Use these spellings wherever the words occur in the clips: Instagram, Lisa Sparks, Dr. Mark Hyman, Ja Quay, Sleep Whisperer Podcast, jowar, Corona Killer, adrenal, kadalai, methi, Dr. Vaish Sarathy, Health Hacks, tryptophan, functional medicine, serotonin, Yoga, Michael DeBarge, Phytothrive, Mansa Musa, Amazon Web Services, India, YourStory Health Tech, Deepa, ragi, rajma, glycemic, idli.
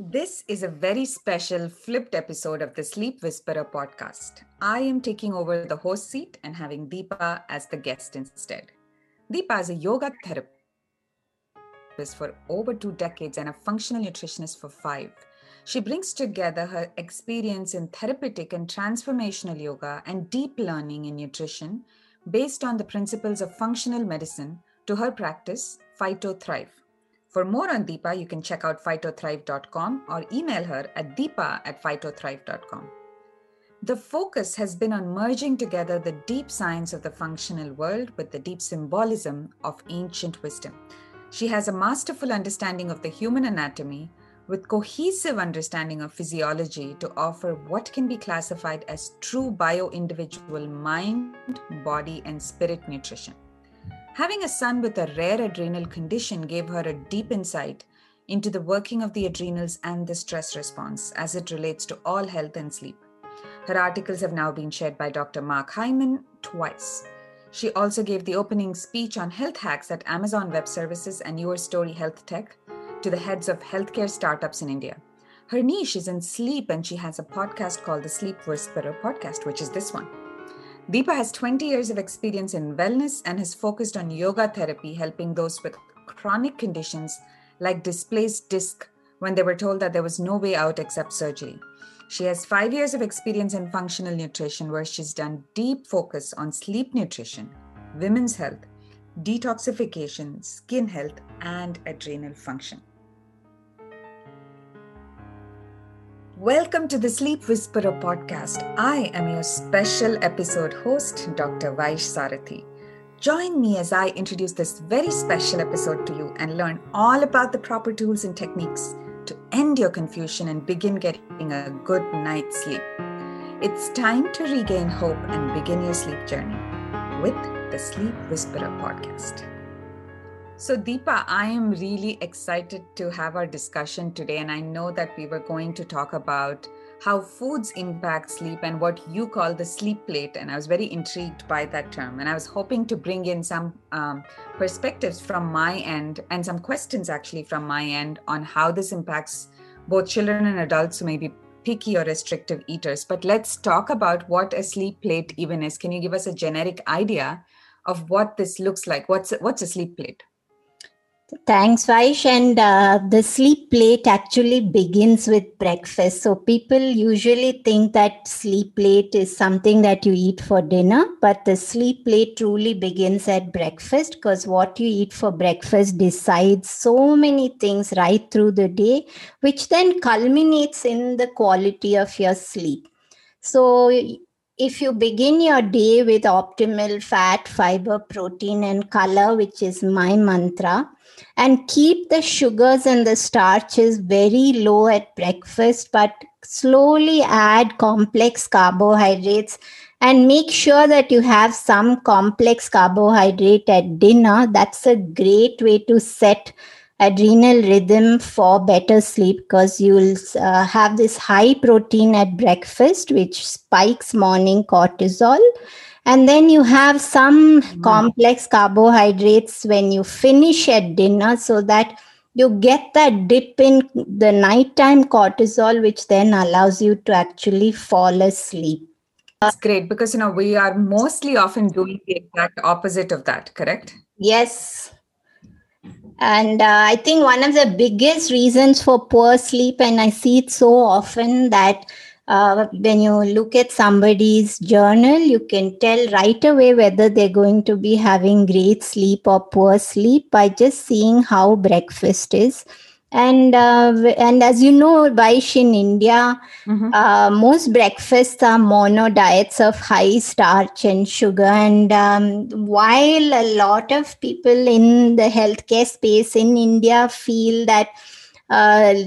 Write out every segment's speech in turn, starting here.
This is a very special flipped episode of the Sleep Whisperer podcast. I am taking over the host seat and having Deepa as the guest instead. Deepa is a yoga therapist for over 2 decades and a functional nutritionist for 5. She brings together her experience in therapeutic and transformational yoga and deep learning in nutrition based on the principles of functional medicine to her practice, Phytothrive. For more on Deepa, you can check out phytothrive.com or email her at deepa@phytothrive.com. The focus has been on merging together the deep science of the functional world with the deep symbolism of ancient wisdom. She has a masterful understanding of the human anatomy with cohesive understanding of physiology to offer what can be classified as true bio-individual mind, body, and spirit nutrition. Having a son with a rare adrenal condition gave her a deep insight into the working of the adrenals and the stress response as it relates to all health and sleep. Her articles have now been shared by Dr. Mark Hyman twice. She also gave the opening speech on health hacks at Amazon Web Services and YourStory Health Tech to the heads of healthcare startups in India. Her niche is in sleep, and she has a podcast called the Sleep Whisperer Podcast, which is this one. Deepa has 20 years of experience in wellness and has focused on yoga therapy, helping those with chronic conditions like displaced disc when they were told that there was no way out except surgery. She has 5 years of experience in functional nutrition, where she's done deep focus on sleep nutrition, women's health, detoxification, skin health, and adrenal function. Welcome to the Sleep Whisperer podcast. I am your special episode host, Dr. Vaish Sarathy. Join me as I introduce this very special episode to you and learn all about the proper tools and techniques to end your confusion and begin getting a good night's sleep. It's time to regain hope and begin your sleep journey with the Sleep Whisperer podcast. So Deepa, I am really excited to have our discussion today, and I know that we were going to talk about how foods impact sleep and what you call the sleep plate, and I was very intrigued by that term, and I was hoping to bring in some perspectives from my end and some questions actually from my end on how this impacts both children and adults who may be picky or restrictive eaters. But let's talk about what a sleep plate even is. Can you give us a generic idea of what this looks like? What's a sleep plate? Thanks, Vaish. And the sleep plate actually begins with breakfast. So people usually think that sleep plate is something that you eat for dinner, but the sleep plate truly begins at breakfast, because what you eat for breakfast decides so many things right through the day, which then culminates in the quality of your sleep. So if you begin your day with optimal fat, fiber, protein, and color, which is my mantra, and keep the sugars and the starches very low at breakfast, but slowly add complex carbohydrates and make sure that you have some complex carbohydrate at dinner, that's a great way to set adrenal rhythm for better sleep, because you'll have this high protein at breakfast, which spikes morning cortisol. And then you have some complex carbohydrates when you finish at dinner, so that you get that dip in the nighttime cortisol, which then allows you to actually fall asleep. That's great, because, you know, we are mostly often doing the exact opposite of that, correct? Yes. And I think one of the biggest reasons for poor sleep, and I see it so often, that when you look at somebody's journal, you can tell right away whether they're going to be having great sleep or poor sleep by just seeing how breakfast is. And as you know, Vaish, in India, most breakfasts are mono diets of high starch and sugar. And while a lot of people in the healthcare space in India feel that,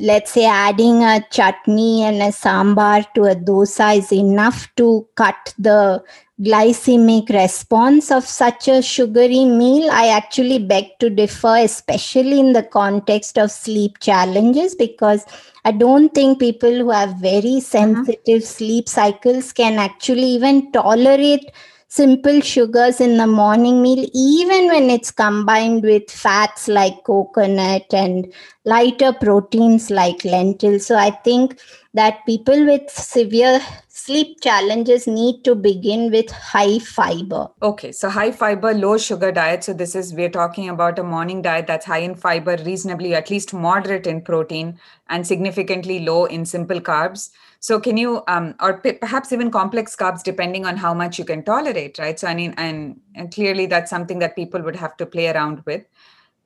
let's say, adding a chutney and a sambar to a dosa is enough to cut the glycemic response of such a sugary meal, I actually beg to differ, especially in the context of sleep challenges, because I don't think people who have very sensitive sleep cycles can actually even tolerate simple sugars in the morning meal, even when it's combined with fats like coconut and lighter proteins like lentils. So I think that people with severe sleep challenges need to begin with high fiber. Okay, so high fiber, low sugar diet. So this is, we're talking about a morning diet that's high in fiber, reasonably at least moderate in protein, and significantly low in simple carbs. So can you, or perhaps even complex carbs, depending on how much you can tolerate, right? So I mean, and clearly that's something that people would have to play around with.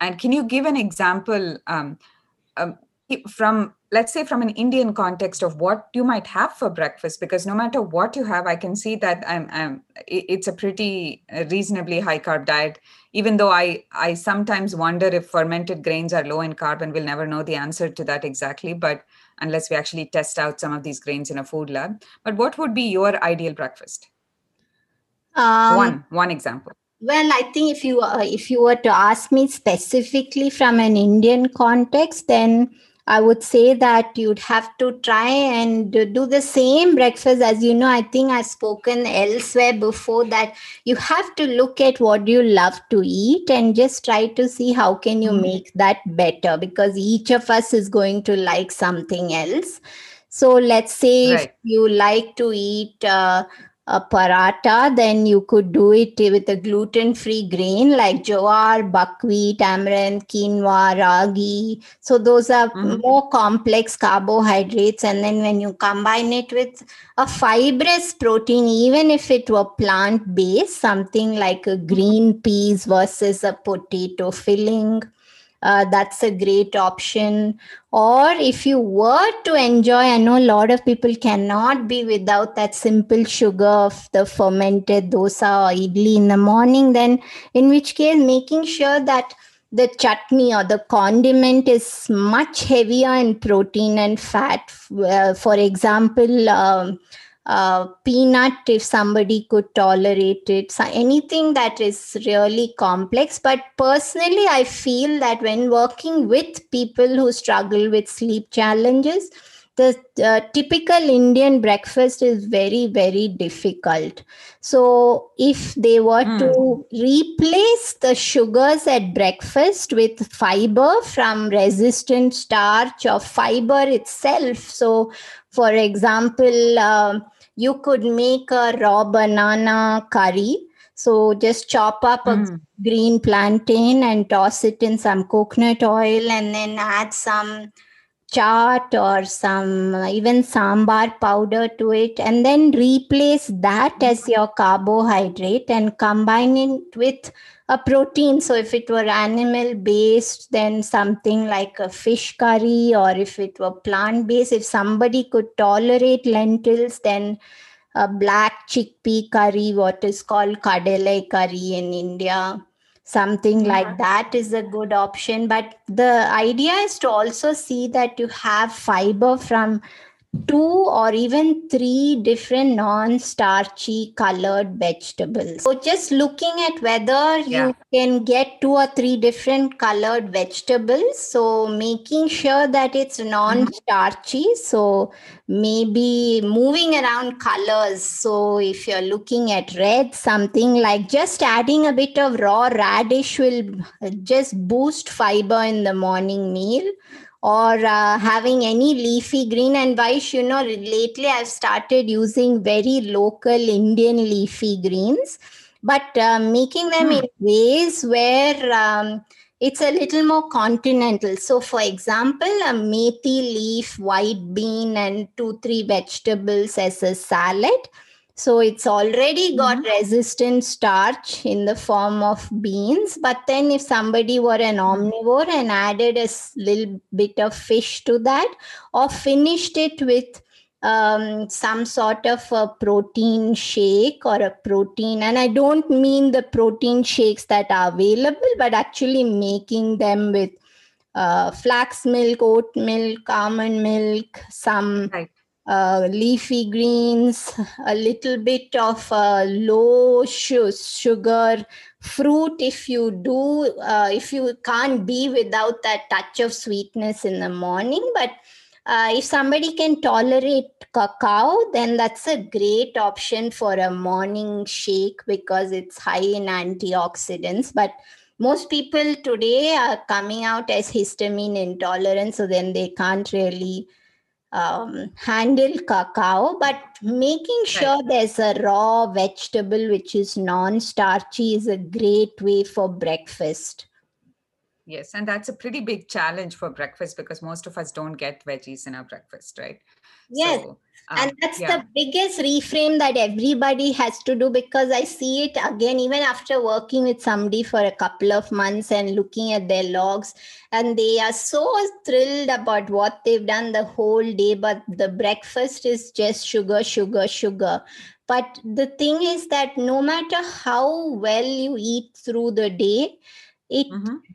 And can you give an example from, let's say, from an Indian context of what you might have for breakfast? Because no matter what you have, I can see that it's a pretty reasonably high carb diet, even though I sometimes wonder if fermented grains are low in carb, and we'll never know the answer to that exactly, but unless we actually test out some of these grains in a food lab. But what would be your ideal breakfast? One example. Well, I think if you were to ask me specifically from an Indian context, then I would say that you'd have to try and do the same breakfast. As you know, I think I've spoken elsewhere before that you have to look at what you love to eat and just try to see how can you make that better, because each of us is going to like something else. So let's say If you like to eat a paratha, then you could do it with a gluten-free grain like jowar, buckwheat, amaranth, quinoa, ragi. So those are more complex carbohydrates. And then when you combine it with a fibrous protein, even if it were plant-based, something like a green peas versus a potato filling, that's a great option. Or if you were to enjoy, I know a lot of people cannot be without that simple sugar of the fermented dosa or idli in the morning, then in which case making sure that the chutney or the condiment is much heavier in protein and fat. For example, peanut, if somebody could tolerate it, so anything that is really complex. But personally, I feel that when working with people who struggle with sleep challenges, the typical Indian breakfast is very, very difficult. So if they were to replace the sugars at breakfast with fiber from resistant starch or fiber itself. So for example, you could make a raw banana curry. So just chop up a green plantain and toss it in some coconut oil, and then add some chaat or some even sambar powder to it, and then replace that as your carbohydrate and combine it with a protein. So if it were animal-based, then something like a fish curry, or if it were plant-based, if somebody could tolerate lentils, then a black chickpea curry, what is called kadalai curry in India. Something like that is a good option. But the idea is to also see that you have fiber from 2 or even 3 different non-starchy colored vegetables. So just looking at whether you can get 2 or 3 different colored vegetables. So making sure that it's non-starchy. So maybe moving around colors. So if you're looking at red, something like just adding a bit of raw radish will just boost fiber in the morning meal. Or having any leafy green. And Vaish, you know, lately I've started using very local Indian leafy greens, but making them in ways where it's a little more continental. So for example, a methi leaf, white bean, and 2-3 vegetables as a salad. So it's already got resistant starch in the form of beans. But then if somebody were an omnivore and added a little bit of fish to that, or finished it with some sort of a protein shake or a protein. And I don't mean the protein shakes that are available, but actually making them with flax milk, oat milk, almond milk, some... Right. Leafy greens, a little bit of low sugar fruit if you do, if you can't be without that touch of sweetness in the morning. But If somebody can tolerate cacao, then that's a great option for a morning shake because it's high in antioxidants. But most people today are coming out as histamine intolerant, so then they can't really handle cacao. But making sure there's a raw vegetable which is non-starchy is a great way for breakfast. Yes, and that's a pretty big challenge for breakfast because most of us don't get veggies in our breakfast, right? Yes, so, and that's the biggest reframe that everybody has to do, because I see it again, even after working with somebody for a couple of months and looking at their logs, and they are so thrilled about what they've done the whole day, but the breakfast is just sugar, sugar, sugar. But the thing is that no matter how well you eat through the day, it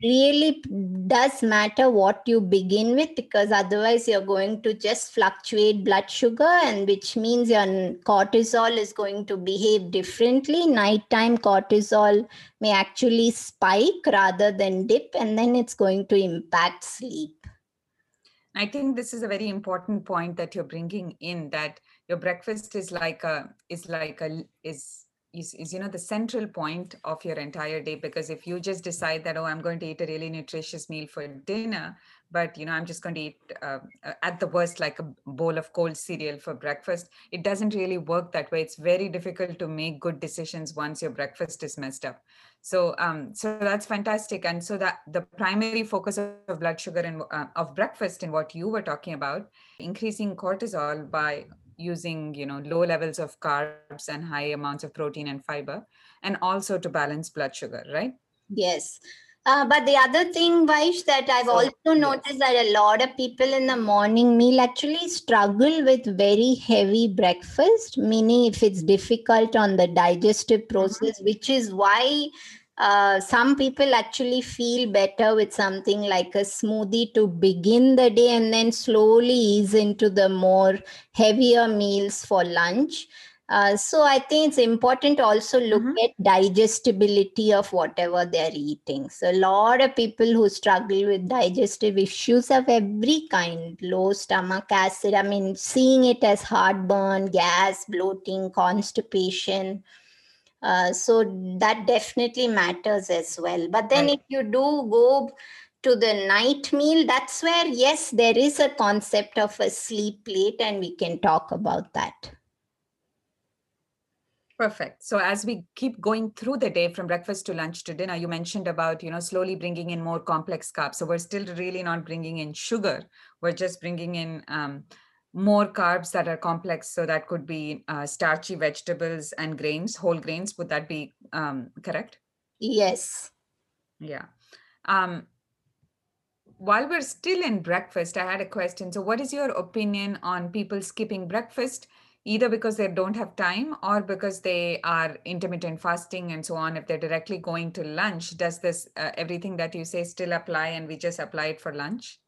really does matter what you begin with, because otherwise you're going to just fluctuate blood sugar, and which means your cortisol is going to behave differently. Nighttime cortisol may actually spike rather than dip, and then it's going to impact sleep. I think this is a very important point that you're bringing in, that your breakfast is you know, the central point of your entire day, because if you just decide that, oh, I'm going to eat a really nutritious meal for dinner, but, you know, I'm just going to eat at the worst, like a bowl of cold cereal for breakfast, it doesn't really work that way. It's very difficult to make good decisions once your breakfast is messed up. So, so that's fantastic. And so that the primary focus of blood sugar and of breakfast, and what you were talking about, increasing cortisol by using, you know, low levels of carbs and high amounts of protein and fiber, and also to balance blood sugar, right? Yes. But the other thing, Vaish, that I've also noticed that a lot of people in the morning meal actually struggle with very heavy breakfast, meaning if it's difficult on the digestive process, which is why some people actually feel better with something like a smoothie to begin the day and then slowly ease into the more heavier meals for lunch. So I think it's important to also look at digestibility of whatever they're eating. So a lot of people who struggle with digestive issues of every kind, low stomach acid, I mean, seeing it as heartburn, gas, bloating, constipation. So that definitely matters as well. But then if you do go to the night meal, that's where, yes, there is a concept of a sleep plate, and we can talk about that. Perfect. So as we keep going through the day from breakfast to lunch to dinner, you mentioned about, you know, slowly bringing in more complex carbs. So we're still really not bringing in sugar. We're just bringing in more carbs that are complex. So that could be starchy vegetables and grains, whole grains. Would that be correct? Yes. Yeah. While we're still in breakfast, I had a question. So what is your opinion on people skipping breakfast, either because they don't have time or because they are intermittent fasting and so on? If they're directly going to lunch, does this, everything that you say still apply, and we just apply it for lunch?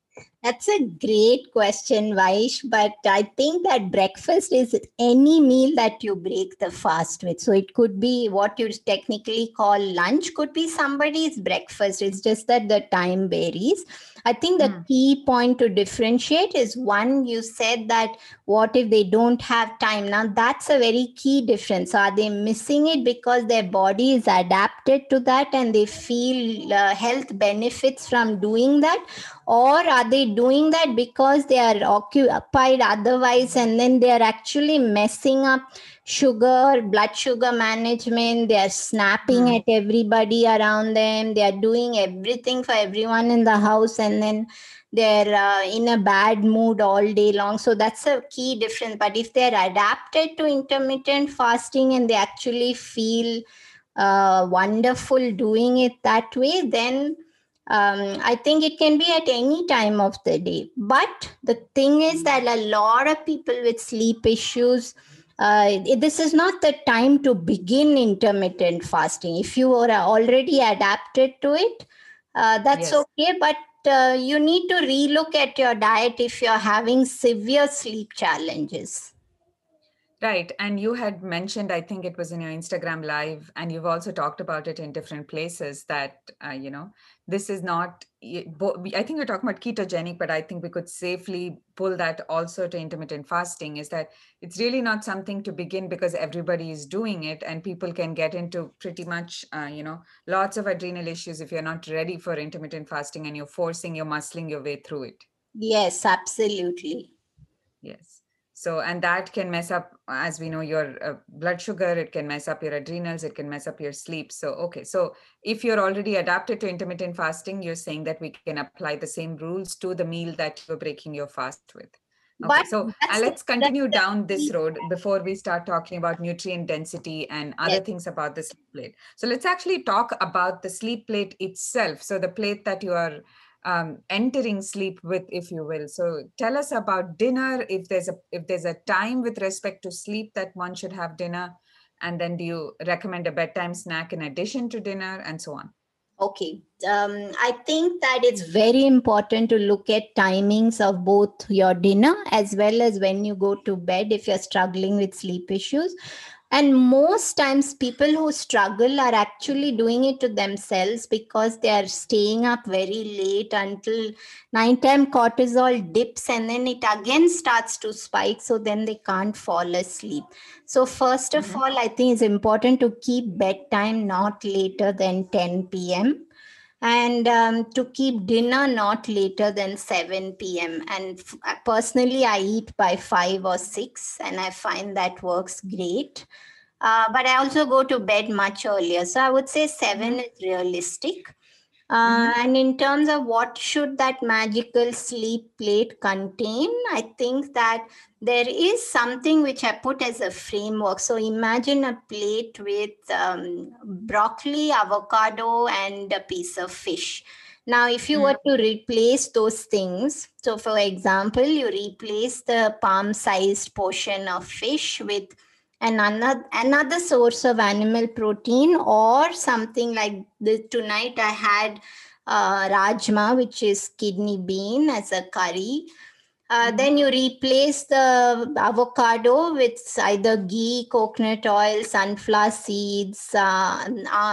That's a great question, Vaish, but I think that breakfast is any meal that you break the fast with. So it could be what you technically call lunch, could be somebody's breakfast. It's just that the time varies. I think the key point to differentiate is, one, you said that what if they don't have time? Now, that's a very key difference. Are they missing it because their body is adapted to that and they feel health benefits from doing that? Or are they doing that because they are occupied otherwise, and then they are actually messing up sugar, blood sugar management? They are snapping at everybody around them. They are doing everything for everyone in the house, and then they're in a bad mood all day long. So that's a key difference. But if they're adapted to intermittent fasting and they actually feel wonderful doing it that way, then I think it can be at any time of the day. But the thing is that a lot of people with sleep issues, this is not the time to begin intermittent fasting. If you are already adapted to it, that's okay. But you need to relook at your diet if you're having severe sleep challenges. Right. And you had mentioned, I think it was in your Instagram live, and you've also talked about it in different places that, this is not, I think you're talking about ketogenic, but I think we could safely pull that also to intermittent fasting, is that it's really not something to begin because everybody is doing it, and people can get into pretty much, lots of adrenal issues if you're not ready for intermittent fasting and you're muscling your way through it. Yes, absolutely. Yes. So, and that can mess up, as we know, your blood sugar, it can mess up your adrenals, it can mess up your sleep. So, okay. So if you're already adapted to intermittent fasting, you're saying that we can apply the same rules to the meal that you're breaking your fast with. Okay, so let's continue down this road before we start talking about nutrient density and other things about the sleep plate. So let's actually talk about the sleep plate itself. So the plate that you are entering sleep with, if you will. So tell us about dinner, if there's a time with respect to sleep that one should have dinner, and then do you recommend a bedtime snack in addition to dinner, and so on? Okay. I think that it's very important to look at timings of both your dinner as well as when you go to bed if you're struggling with sleep issues. And most times people who struggle are actually doing it to themselves because they are staying up very late until nighttime cortisol dips and then it again starts to spike. So then they can't fall asleep. So first of all, I think it's important to keep bedtime not later than 10 p.m. and to keep dinner not later than 7 p.m. And personally, I eat by 5 or 6, and I find that works great. But I also go to bed much earlier. So I would say 7 is realistic. And in terms of what should that magical sleep plate contain, I think that there is something which I put as a framework. So imagine a plate with broccoli, avocado, and a piece of fish. Now, if you were to replace those things, so for example, you replace the palm-sized portion of fish with another source of animal protein, or something like this. Tonight I had rajma, which is kidney bean, as a curry. Then you replace the avocado with either ghee, coconut oil, sunflower seeds,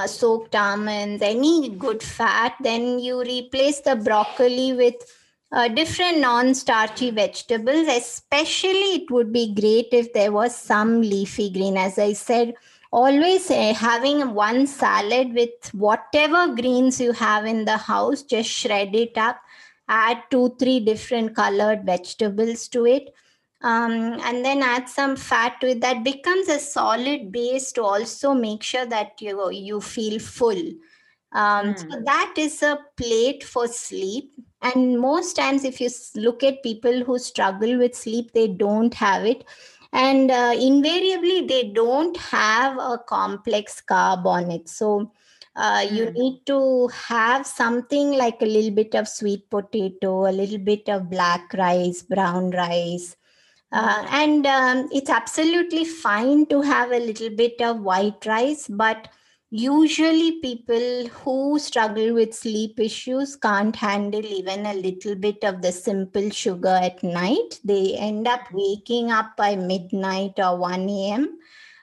soaked almonds, any good fat. Then you replace the broccoli with different non-starchy vegetables. Especially it would be great if there was some leafy green. As I said, always having one salad with whatever greens you have in the house, just shred it up, add 2-3 different colored vegetables to it, and then add some fat to it. That becomes a solid base to also make sure that you feel full. So that is a plate for sleep. And most times, if you look at people who struggle with sleep, they don't have it. And invariably, they don't have a complex carb on it. So you need to have something like a little bit of sweet potato, a little bit of black rice, brown rice. It's absolutely fine to have a little bit of white rice, but usually people who struggle with sleep issues can't handle even a little bit of the simple sugar at night. They end up waking up by midnight or 1 a.m.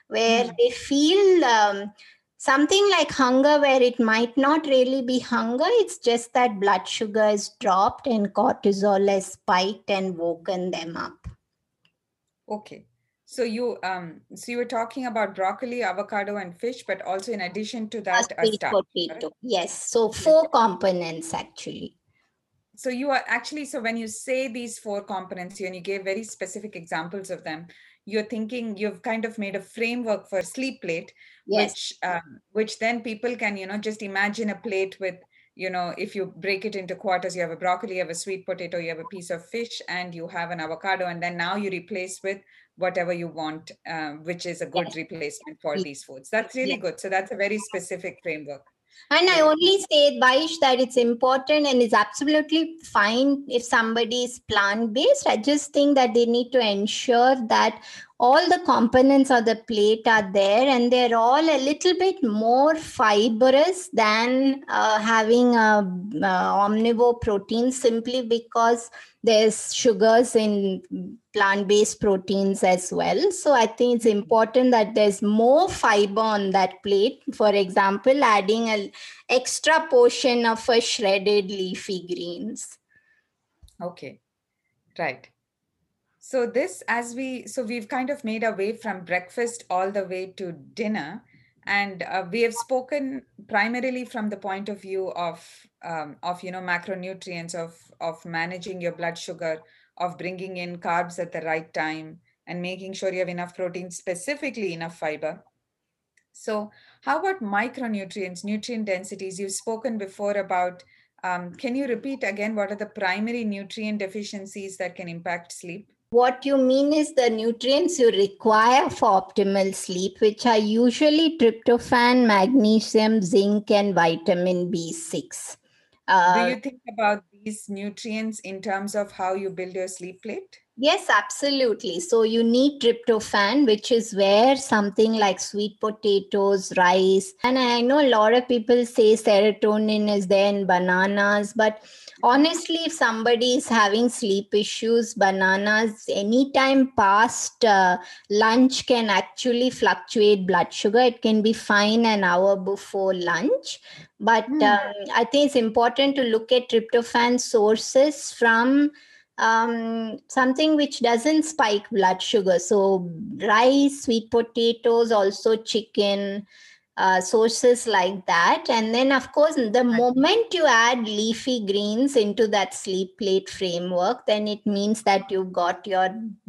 where they feel something like hunger, where it might not really be hunger. It's just that blood sugar is dropped and cortisol has spiked and woken them up. Okay. So you were talking about broccoli, avocado, and fish, but also in addition to that, a sweet potato. Right? Yes. So 4 components actually. So you are actually, so when you say these 4 components, and you gave very specific examples of them, you're thinking you've kind of made a framework for sleep plate, which then people can, just imagine a plate with, if you break it into quarters, you have a broccoli, you have a sweet potato, you have a piece of fish, and you have an avocado, and then now you replace with whatever you want, which is a good replacement for these foods. That's really good. So that's a very specific framework. And I only say, Vaish, that it's important and it's absolutely fine if somebody is plant-based. I just think that they need to ensure that all the components of the plate are there, and they're all a little bit more fibrous than having an omnivore protein, simply because there's sugars in plant-based proteins as well. So I think it's important that there's more fiber on that plate. For example, adding an extra portion of a shredded leafy greens. Okay, right. So this, we've kind of made our way from breakfast all the way to dinner, and we have spoken primarily from the point of view of macronutrients, of managing your blood sugar, of bringing in carbs at the right time, and making sure you have enough protein, specifically enough fiber. So how about micronutrients, nutrient densities? You've spoken before about, can you repeat again, what are the primary nutrient deficiencies that can impact sleep? What you mean is the nutrients you require for optimal sleep, which are usually tryptophan, magnesium, zinc, and vitamin B6. Do you think about these nutrients in terms of how you build your sleep plate? Yes, absolutely. So you need tryptophan, which is where something like sweet potatoes, rice, and I know a lot of people say serotonin is there in bananas, but honestly, if somebody is having sleep issues, bananas anytime past lunch can actually fluctuate blood sugar. It can be fine an hour before lunch. But I think it's important to look at tryptophan sources from something which doesn't spike blood sugar. So rice, sweet potatoes, also chicken, sources like that. And then, of course, the moment you add leafy greens into that sleep plate framework, then it means that you've got your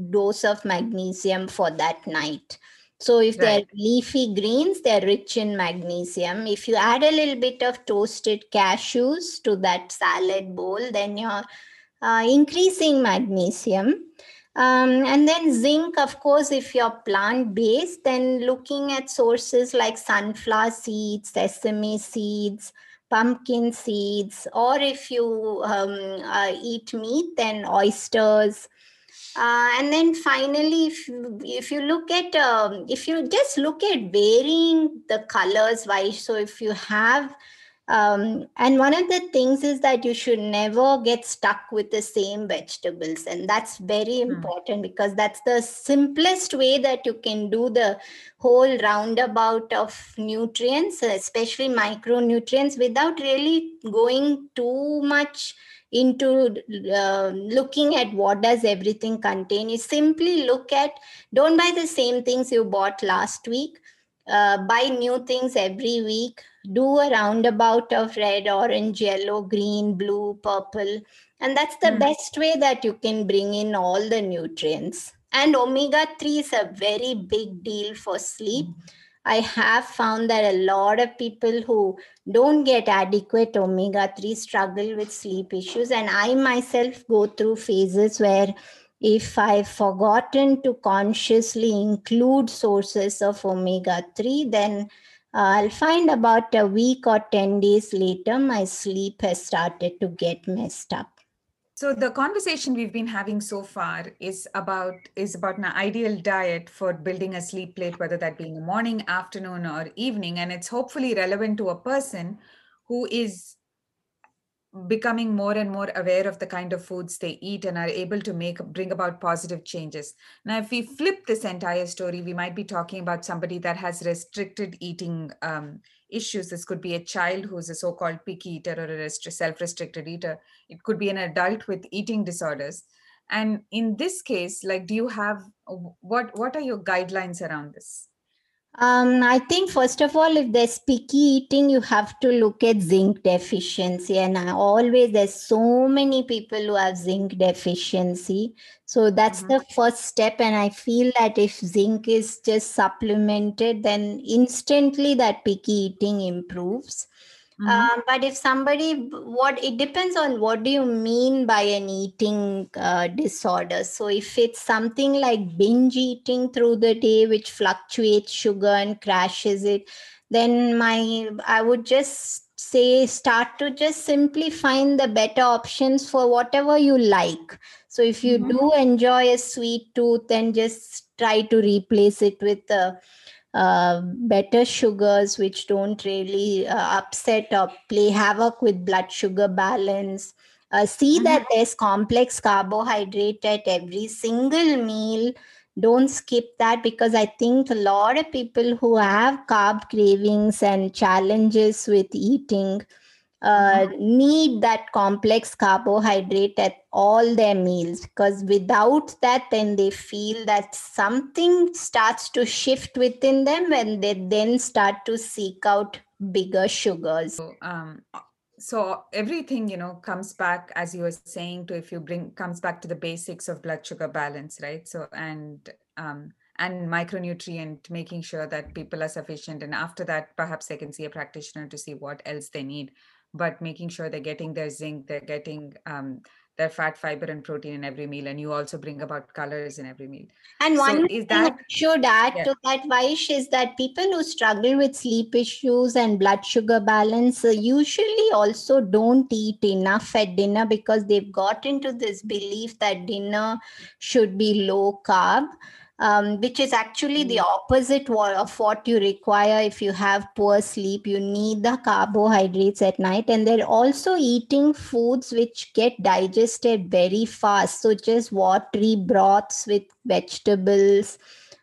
dose of magnesium for that night. So if they're leafy greens, they're rich in magnesium. If you add a little bit of toasted cashews to that salad bowl, then you're increasing magnesium. And then zinc, of course, if you're plant-based, then looking at sources like sunflower seeds, sesame seeds, pumpkin seeds, or if you eat meat, then oysters. And then finally, if you just look at varying the colors, why? So if you have and one of the things is that you should never get stuck with the same vegetables. And that's very important because that's the simplest way that you can do the whole roundabout of nutrients, especially micronutrients, without really going too much into looking at what does everything contain. You simply look at, don't buy the same things you bought last week. Buy new things every week, do a roundabout of red, orange, yellow, green, blue, purple. And that's the best way that you can bring in all the nutrients. And omega-3 is a very big deal for sleep. I have found that a lot of people who don't get adequate omega-3 struggle with sleep issues. And I myself go through phases where if I've forgotten to consciously include sources of omega-3, then I'll find about a week or 10 days later, my sleep has started to get messed up. So the conversation we've been having so far is about an ideal diet for building a sleep plate, whether that be in the morning, afternoon, or evening. And it's hopefully relevant to a person who is becoming more and more aware of the kind of foods they eat and are able to bring about positive changes. Now, if we flip this entire story, we might be talking about somebody that has restricted eating issues. This could be a child who's a so-called picky eater or a self-restricted eater. It could be an adult with eating disorders. And in this case, like, do you have, what are your guidelines around this? I think, first of all, if there's picky eating, you have to look at zinc deficiency. And there's so many people who have zinc deficiency. So that's the first step. And I feel that if zinc is just supplemented, then instantly that picky eating improves. But if somebody, it depends on what do you mean by an eating disorder. So if it's something like binge eating through the day, which fluctuates sugar and crashes it, then I would just say start to just simply find the better options for whatever you like. So if you do enjoy a sweet tooth, then just try to replace it with better sugars, which don't really upset or play havoc with blood sugar balance. See that there's complex carbohydrate at every single meal. Don't skip that, because I think a lot of people who have carb cravings and challenges with eating need that complex carbohydrate at all their meals, because without that, then they feel that something starts to shift within them and they then start to seek out bigger sugars. So everything, you know, comes back, as you were saying, to comes back to the basics of blood sugar balance, right? So, and micronutrient, making sure that people are sufficient. And after that, perhaps they can see a practitioner to see what else they need, but making sure they're getting their zinc, they're getting their fat, fiber, and protein in every meal. And you also bring about colors in every meal. And one thing I should add to that, Vaish, is that people who struggle with sleep issues and blood sugar balance usually also don't eat enough at dinner, because they've got into this belief that dinner should be low carb, which is actually the opposite of what you require. If you have poor sleep, you need the carbohydrates at night. And they're also eating foods which get digested very fast. So just watery broths with vegetables.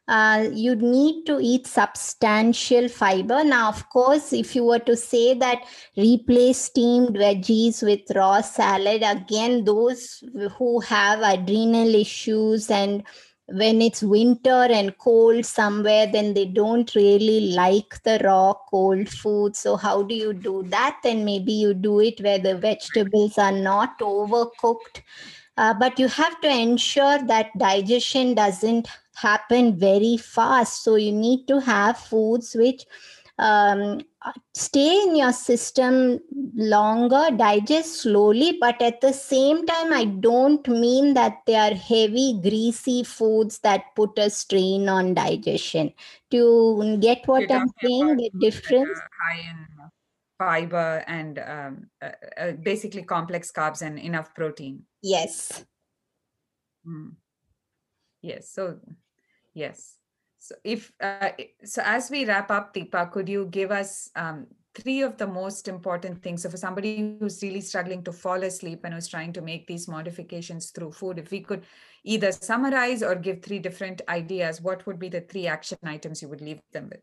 You need to eat substantial fiber. Now, of course, if you were to say that replace steamed veggies with raw salad, again, those who have adrenal issues and when it's winter and cold somewhere, then they don't really like the raw cold food. So how do you do that? Then maybe you do it where the vegetables are not overcooked. But you have to ensure that digestion doesn't happen very fast. So you need to have foods which stay in your system longer, digest slowly, but at the same time, I don't mean that they are heavy, greasy foods that put a strain on digestion. Do you get what I'm saying? The difference? High in fiber and basically complex carbs and enough protein. Yes. Yes. So, yes. So as we wrap up, Deepa, could you give us three of the most important things? So for somebody who's really struggling to fall asleep and who's trying to make these modifications through food, if we could either summarize or give three different ideas, what would be the three action items you would leave them with?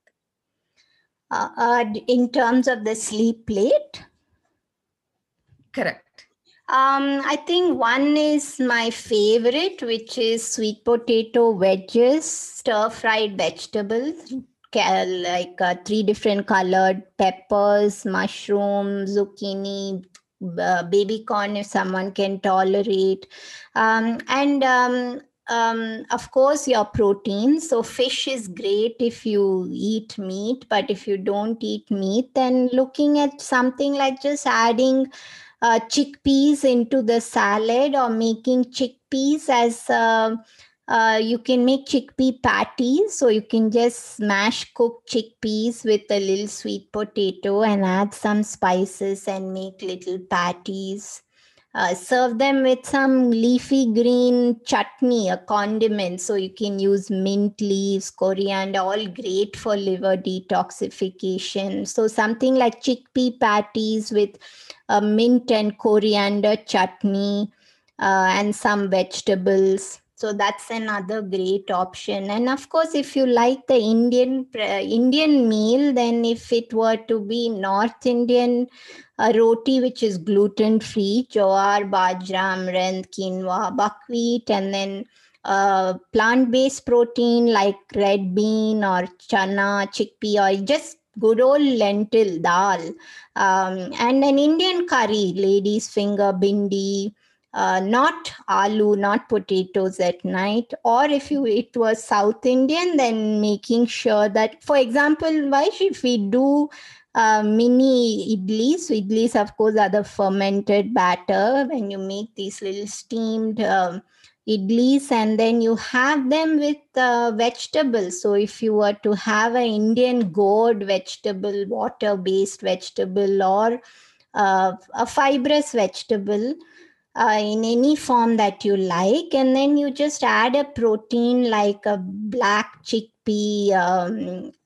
In terms of the sleep plate? Correct. I think one is my favorite, which is sweet potato wedges, stir-fried vegetables, like three different colored peppers, mushroom, zucchini, baby corn if someone can tolerate. Of course, your protein. So fish is great if you eat meat, but if you don't eat meat, then looking at something like just adding chickpeas into the salad, or making chickpeas as you can make chickpea patties. So you can just smash cook chickpeas with a little sweet potato and add some spices and make little patties. Serve them with some leafy green chutney, a condiment. So you can use mint leaves, coriander, all great for liver detoxification. So something like chickpea patties with a mint and coriander chutney and some vegetables. So that's another great option. And of course, if you like the Indian meal, then if it were to be North Indian, roti, which is gluten-free, jowar, bajra, amaranth, quinoa, buckwheat, and then plant-based protein like red bean or chana, chickpea, or just good old lentil dal, and an Indian curry, lady's finger, bindi, not aloo, not potatoes at night. Or if it was South Indian, then making sure that, for example, Vaish, if we do mini idlis, of course, are the fermented batter. When you make these little steamed idlis, and then you have them with vegetables. So if you were to have an Indian gourd vegetable, water-based vegetable, or a fibrous vegetable in any form that you like, and then you just add a protein like a black chickpea,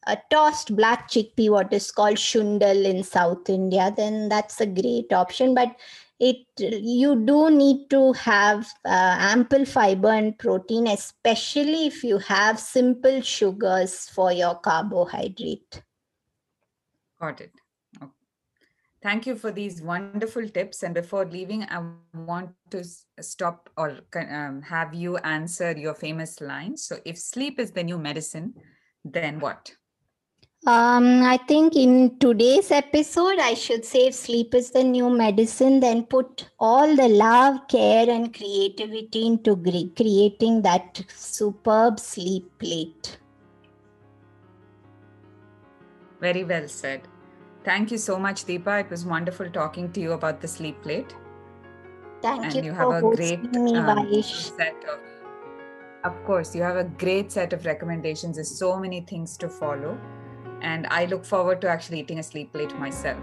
a tossed black chickpea, what is called shundal in South India, then that's a great option. But you do need to have ample fiber and protein, especially if you have simple sugars for your carbohydrate. Got it. Okay. Thank you for these wonderful tips. And before leaving, I want to stop or have you answer your famous line. So if sleep is the new medicine, then what? I think in today's episode, I should say if sleep is the new medicine, then put all the love, care, and creativity into creating that superb sleep plate. Very well said. Thank you so much, Deepa. It was wonderful talking to you about the sleep plate. Thank you for hosting me, Vaish. Of course, you have a great set of recommendations. There's so many things to follow. And I look forward to actually eating a sleep plate myself.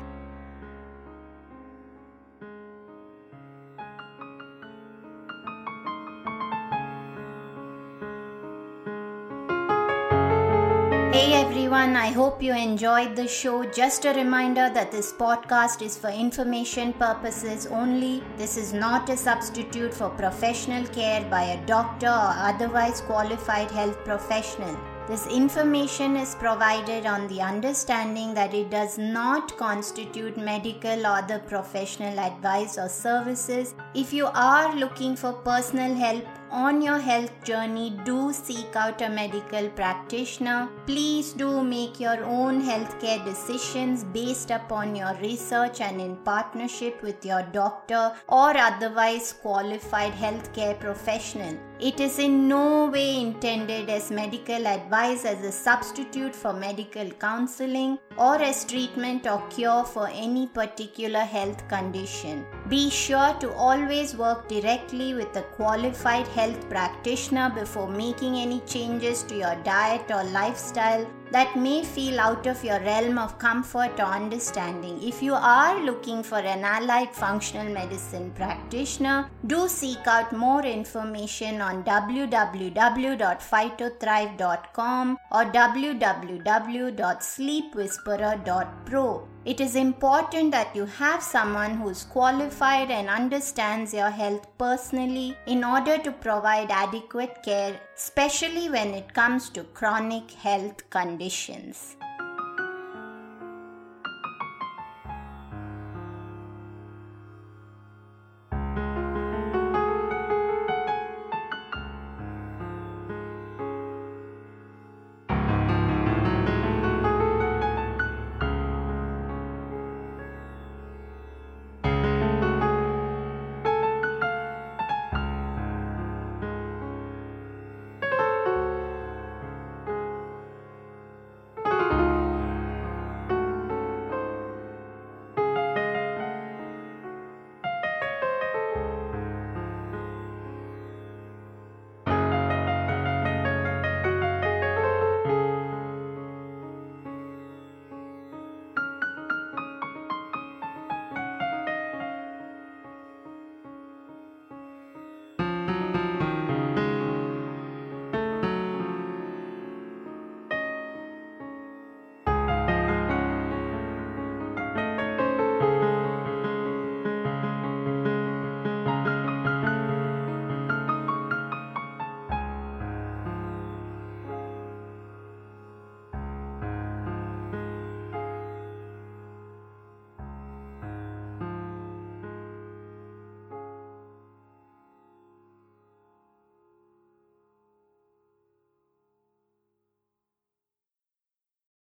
Hey everyone, I hope you enjoyed the show. Just a reminder that this podcast is for information purposes only. This is not a substitute for professional care by a doctor or otherwise qualified health professional. This information is provided on the understanding that it does not constitute medical or other professional advice or services. If you are looking for personal help on your health journey, do seek out a medical practitioner. Please do make your own healthcare decisions based upon your research and in partnership with your doctor or otherwise qualified healthcare professional. It is in no way intended as medical advice, as a substitute for medical counseling, or as treatment or cure for any particular health condition. Be sure to always work directly with a qualified health practitioner before making any changes to your diet or lifestyle that may feel out of your realm of comfort or understanding. If you are looking for an allied functional medicine practitioner, do seek out more information on www.phytothrive.com or www.sleepwhisperer.pro. It is important that you have someone who is qualified and understands your health personally in order to provide adequate care, especially when it comes to chronic health conditions.